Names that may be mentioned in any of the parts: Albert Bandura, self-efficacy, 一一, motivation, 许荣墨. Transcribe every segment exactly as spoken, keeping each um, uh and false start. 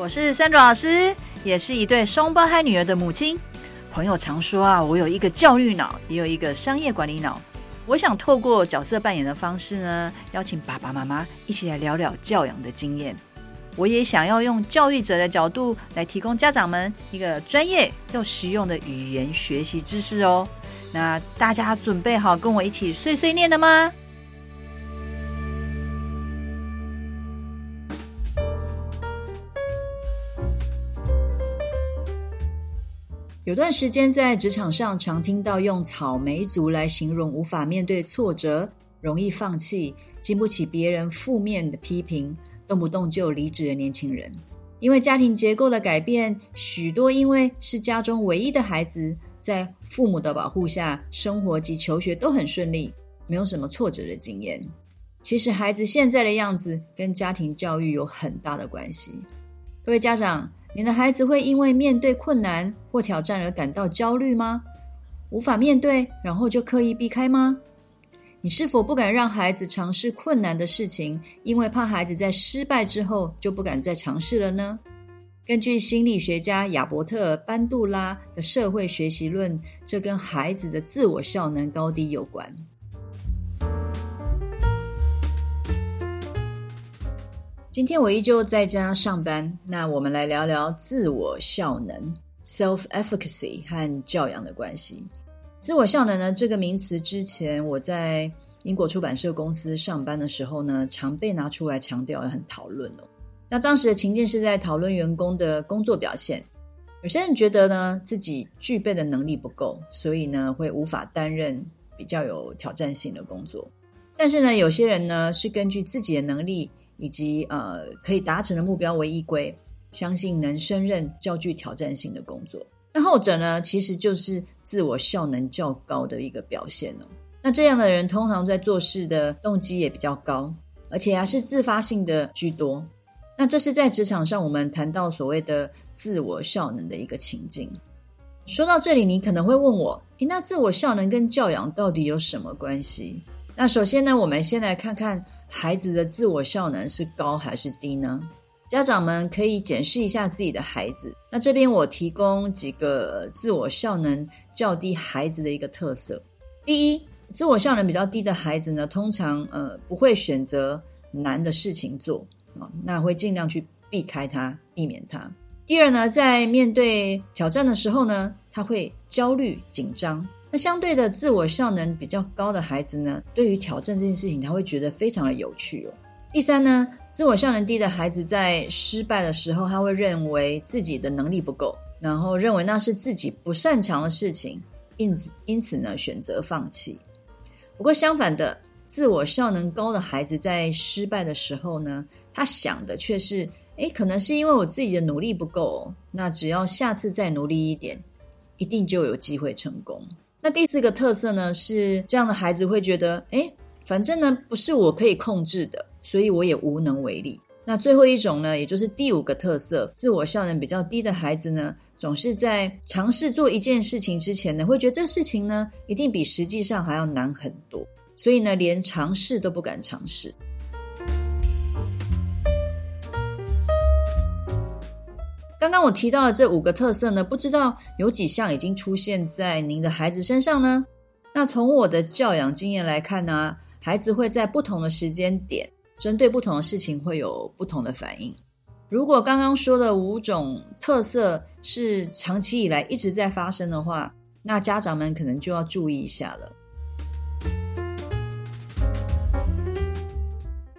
我是Sandra老师，也是一对双胞胎女儿的母亲。朋友常说啊，我有一个教育脑，也有一个商业管理脑。我想透过角色扮演的方式呢，邀请爸爸妈妈一起来聊聊教养的经验。我也想要用教育者的角度来提供家长们一个专业又实用的语言学习知识哦。那大家准备好跟我一起碎碎念了吗？有段时间在职场上常听到用草莓族来形容无法面对挫折，容易放弃，经不起别人负面的批评，动不动就离职的年轻人。因为家庭结构的改变，许多因为是家中唯一的孩子，在父母的保护下，生活及求学都很顺利，没有什么挫折的经验。其实孩子现在的样子跟家庭教育有很大的关系。各位家长，你的孩子会因为面对困难或挑战而感到焦虑吗？无法面对，然后就刻意避开吗？你是否不敢让孩子尝试困难的事情，因为怕孩子在失败之后就不敢再尝试了呢？根据心理学家亚伯特·班杜拉的社会学习论，这跟孩子的自我效能高低有关。今天我依旧在家上班，那我们来聊聊自我效能 self-efficacy 和教养的关系。自我效能呢，这个名词之前我在英国出版社公司上班的时候呢，常被拿出来强调，也很讨论哦。那当时的情境是在讨论员工的工作表现，有些人觉得呢自己具备的能力不够，所以呢会无法担任比较有挑战性的工作。但是呢，有些人呢是根据自己的能力以及呃可以达成的目标为依归，相信能胜任较具挑战性的工作。那后者呢，其实就是自我效能较高的一个表现哦。那这样的人通常在做事的动机也比较高，而且啊是自发性的居多。那这是在职场上我们谈到所谓的自我效能的一个情境。说到这里，你可能会问我，诶，那自我效能跟教养到底有什么关系？那首先呢，我们先来看看孩子的自我效能是高还是低呢？家长们可以检视一下自己的孩子。那这边我提供几个自我效能较低孩子的一个特色。第一，自我效能比较低的孩子呢，通常呃不会选择难的事情做，哦，那会尽量去避开它，避免它。第二呢，在面对挑战的时候呢，他会焦虑紧张。那相对的，自我效能比较高的孩子呢，对于挑战这件事情他会觉得非常的有趣哦。第三呢，自我效能低的孩子在失败的时候，他会认为自己的能力不够，然后认为那是自己不擅长的事情，因此因此呢选择放弃。不过相反的，自我效能高的孩子在失败的时候呢，他想的却是，诶，可能是因为我自己的努力不够哦，那只要下次再努力一点，一定就有机会成功。那第四个特色呢，是这样的孩子会觉得，诶，反正呢不是我可以控制的，所以我也无能为力。那最后一种呢，也就是第五个特色，自我效能比较低的孩子呢，总是在尝试做一件事情之前呢，会觉得这事情呢一定比实际上还要难很多，所以呢连尝试都不敢尝试。刚刚我提到的这五个特色呢，不知道有几项已经出现在您的孩子身上呢？那从我的教养经验来看呢，啊，孩子会在不同的时间点，针对不同的事情会有不同的反应。如果刚刚说的五种特色是长期以来一直在发生的话，那家长们可能就要注意一下了。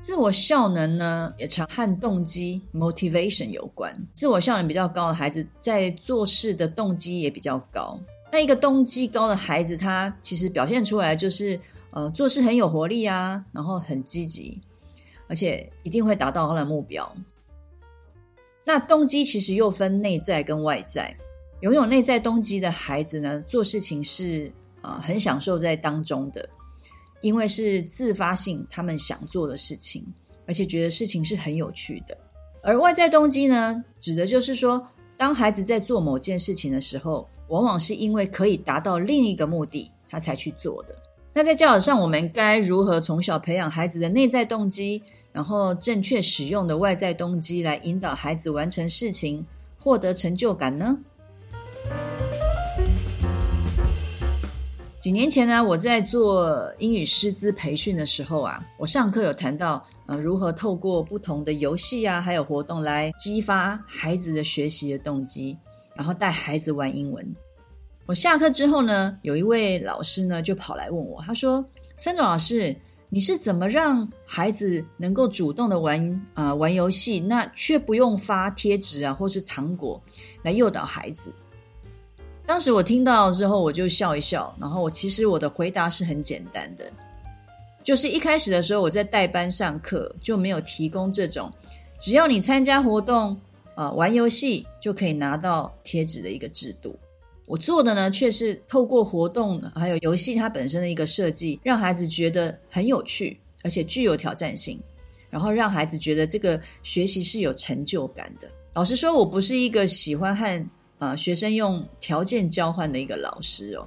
自我效能呢，也常和动机 motivation 有关。自我效能比较高的孩子在做事的动机也比较高。那一个动机高的孩子，他其实表现出来就是呃，做事很有活力啊，然后很积极，而且一定会达到他的目标。那动机其实又分内在跟外在。拥有内在动机的孩子呢，做事情是呃很享受在当中的，因为是自发性他们想做的事情，而且觉得事情是很有趣的。而外在动机呢，指的就是说，当孩子在做某件事情的时候，往往是因为可以达到另一个目的他才去做的。那在教导上，我们该如何从小培养孩子的内在动机，然后正确使用的外在动机来引导孩子完成事情，获得成就感呢？几年前呢，我在做英语师资培训的时候啊，我上课有谈到呃，如何透过不同的游戏啊，还有活动来激发孩子的学习的动机，然后带孩子玩英文。我下课之后呢，有一位老师呢就跑来问我，他说：森总老师，你是怎么让孩子能够主动的玩呃玩游戏，那却不用发贴纸啊或是糖果来诱导孩子？当时我听到之后我就笑一笑，然后我其实我的回答是很简单的，就是一开始的时候我在带班上课就没有提供这种只要你参加活动、呃、玩游戏就可以拿到贴纸的一个制度。我做的呢却是透过活动还有游戏它本身的一个设计，让孩子觉得很有趣而且具有挑战性，然后让孩子觉得这个学习是有成就感的。老实说，我不是一个喜欢和呃，学生用条件交换的一个老师哦，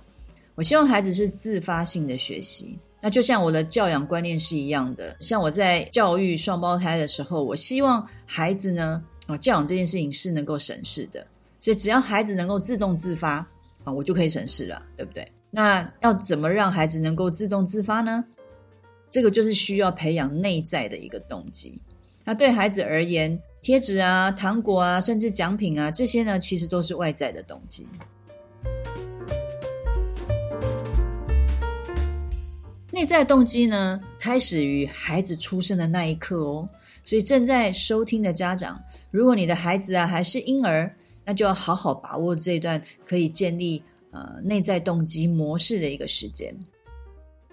我希望孩子是自发性的学习。那就像我的教养观念是一样的，像我在教育双胞胎的时候，我希望孩子呢、呃、教养这件事情是能够省事的，所以只要孩子能够自动自发、呃、我就可以省事了，对不对？那要怎么让孩子能够自动自发呢？这个就是需要培养内在的一个动机。那对孩子而言，贴纸啊、糖果啊，甚至奖品啊，这些呢，其实都是外在的动机。内在动机呢，开始于孩子出生的那一刻哦。所以正在收听的家长，如果你的孩子啊还是婴儿，那就要好好把握这段可以建立呃内在动机模式的一个时间。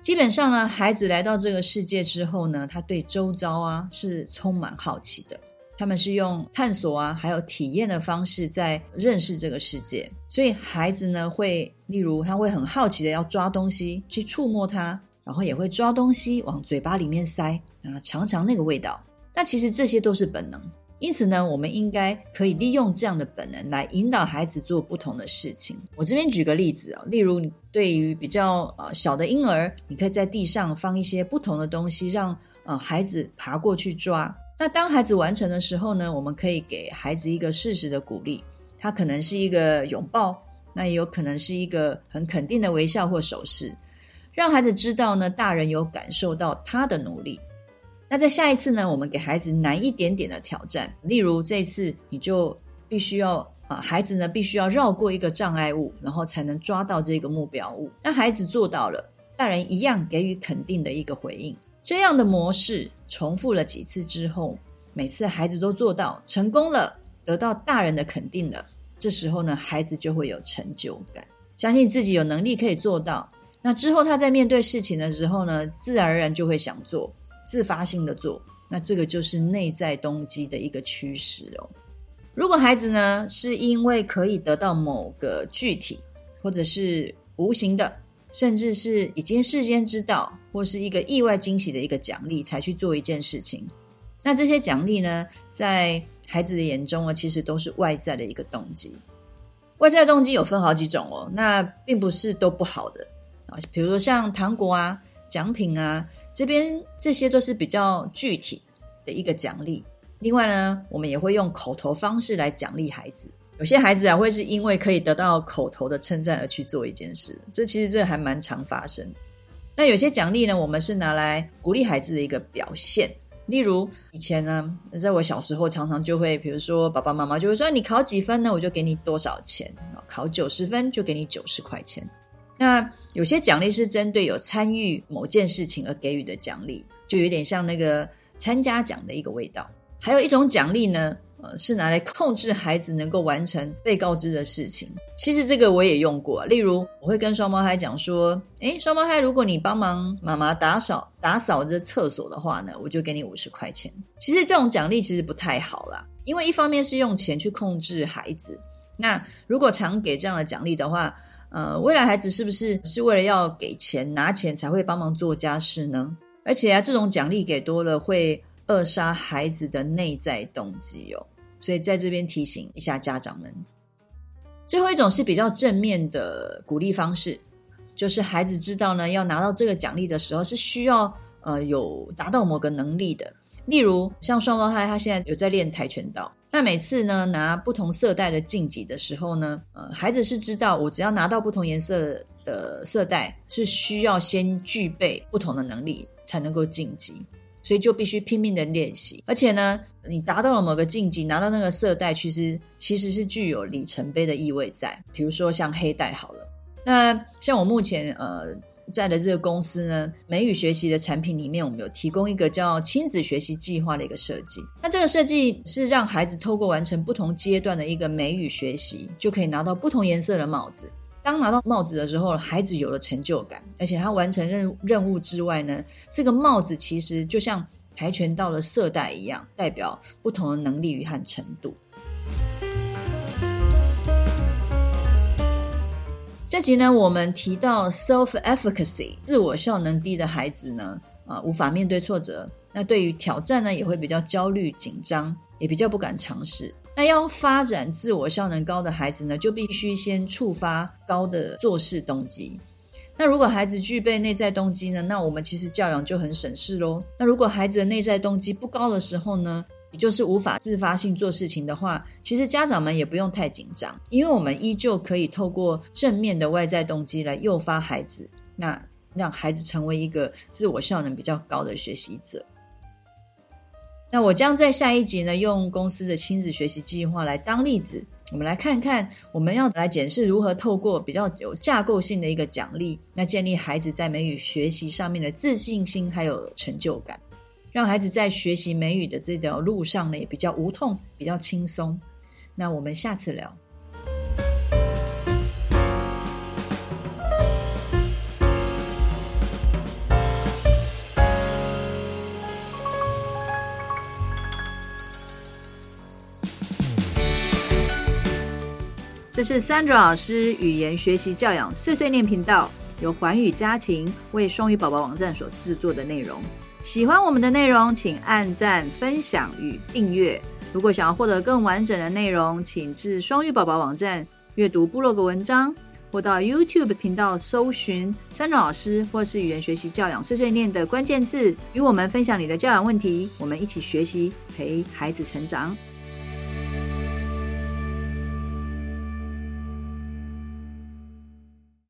基本上呢，孩子来到这个世界之后呢，他对周遭啊是充满好奇的。他们是用探索啊还有体验的方式在认识这个世界，所以孩子呢会例如他会很好奇的要抓东西去触摸它，然后也会抓东西往嘴巴里面塞，然后尝尝那个味道。那其实这些都是本能，因此呢我们应该可以利用这样的本能来引导孩子做不同的事情。我这边举个例子、哦、例如对于比较、呃、小的婴儿，你可以在地上放一些不同的东西让、呃、孩子爬过去抓。那当孩子完成的时候呢，我们可以给孩子一个适时的鼓励，它可能是一个拥抱，那也有可能是一个很肯定的微笑或手势，让孩子知道呢大人有感受到他的努力。那在下一次呢，我们给孩子难一点点的挑战，例如这一次你就必须要、啊、孩子呢必须要绕过一个障碍物，然后才能抓到这个目标物。那孩子做到了，大人一样给予肯定的一个回应。这样的模式重复了几次之后，每次孩子都做到成功了，得到大人的肯定了，这时候呢孩子就会有成就感，相信自己有能力可以做到。那之后他在面对事情的时候呢，自然而然就会想做，自发性的做。那这个就是内在动机的一个驱使哦。如果孩子呢是因为可以得到某个具体或者是无形的，甚至是已经事先知道或是一个意外惊喜的一个奖励才去做一件事情，那这些奖励呢在孩子的眼中呢其实都是外在的一个动机。外在的动机有分好几种哦，那并不是都不好的，比如说像糖果啊、奖品啊，这边这些都是比较具体的一个奖励。另外呢，我们也会用口头方式来奖励孩子，有些孩子啊会是因为可以得到口头的称赞而去做一件事，这其实这还蛮常发生。那有些奖励呢，我们是拿来鼓励孩子的一个表现，例如以前呢在我小时候常常就会，比如说爸爸妈妈就会说你考几分呢我就给你多少钱，考九十分就给你九十块钱。那有些奖励是针对有参与某件事情而给予的奖励，就有点像那个参加奖的一个味道。还有一种奖励呢呃，是拿来控制孩子能够完成被告知的事情，其实这个我也用过、啊、例如我会跟双胞胎讲说，诶双胞胎，如果你帮忙妈妈打扫打扫这厕所的话呢，我就给你五十块钱。其实这种奖励其实不太好啦，因为一方面是用钱去控制孩子，那如果常给这样的奖励的话，呃，未来孩子是不是是为了要给钱拿钱才会帮忙做家事呢？而且啊，这种奖励给多了会扼杀孩子的内在动机哦，所以在这边提醒一下家长们。最后一种是比较正面的鼓励方式，就是孩子知道呢，要拿到这个奖励的时候是需要呃有达到某个能力的。例如像双胞胎，他现在有在练跆拳道，那每次呢拿不同色带的晋级的时候呢，呃，孩子是知道我只要拿到不同颜色的色带是需要先具备不同的能力才能够晋级，所以就必须拼命的练习。而且呢你达到了某个晋级，拿到那个色带其实其实是具有里程碑的意味在，比如说像黑带好了。那像我目前呃在的这个公司呢，美语学习的产品里面，我们有提供一个叫亲子学习计划的一个设计。那这个设计是让孩子透过完成不同阶段的一个美语学习，就可以拿到不同颜色的帽子。当拿到帽子的时候，孩子有了成就感，而且他完成任任务之外呢，这个帽子其实就像跆拳道的色带一样，代表不同的能力与和程度。这集呢，我们提到 self-efficacy 自我效能低的孩子呢、呃、无法面对挫折，那对于挑战呢也会比较焦虑紧张，也比较不敢尝试。那要发展自我效能高的孩子呢，就必须先触发高的做事动机。那如果孩子具备内在动机呢，那我们其实教养就很省事咯。那如果孩子的内在动机不高的时候呢，也就是无法自发性做事情的话，其实家长们也不用太紧张，因为我们依旧可以透过正面的外在动机来诱发孩子，那让孩子成为一个自我效能比较高的学习者。那我将在下一集呢，用公司的亲子学习计划来当例子，我们来看看我们要来检视如何透过比较有架构性的一个奖励，那建立孩子在美语学习上面的自信心还有成就感，让孩子在学习美语的这条路上呢也比较无痛比较轻松。那我们下次聊。这是 Sandra 老师语言学习教养碎碎念频道，由环宇家庭为双语宝宝网站所制作的内容。喜欢我们的内容，请按赞、分享与订阅。如果想要获得更完整的内容，请至双语宝宝网站阅读部落格文章，或到 YouTube 频道搜寻Sandra老师或是语言学习教养碎碎念的关键字，与我们分享你的教养问题，我们一起学习陪孩子成长。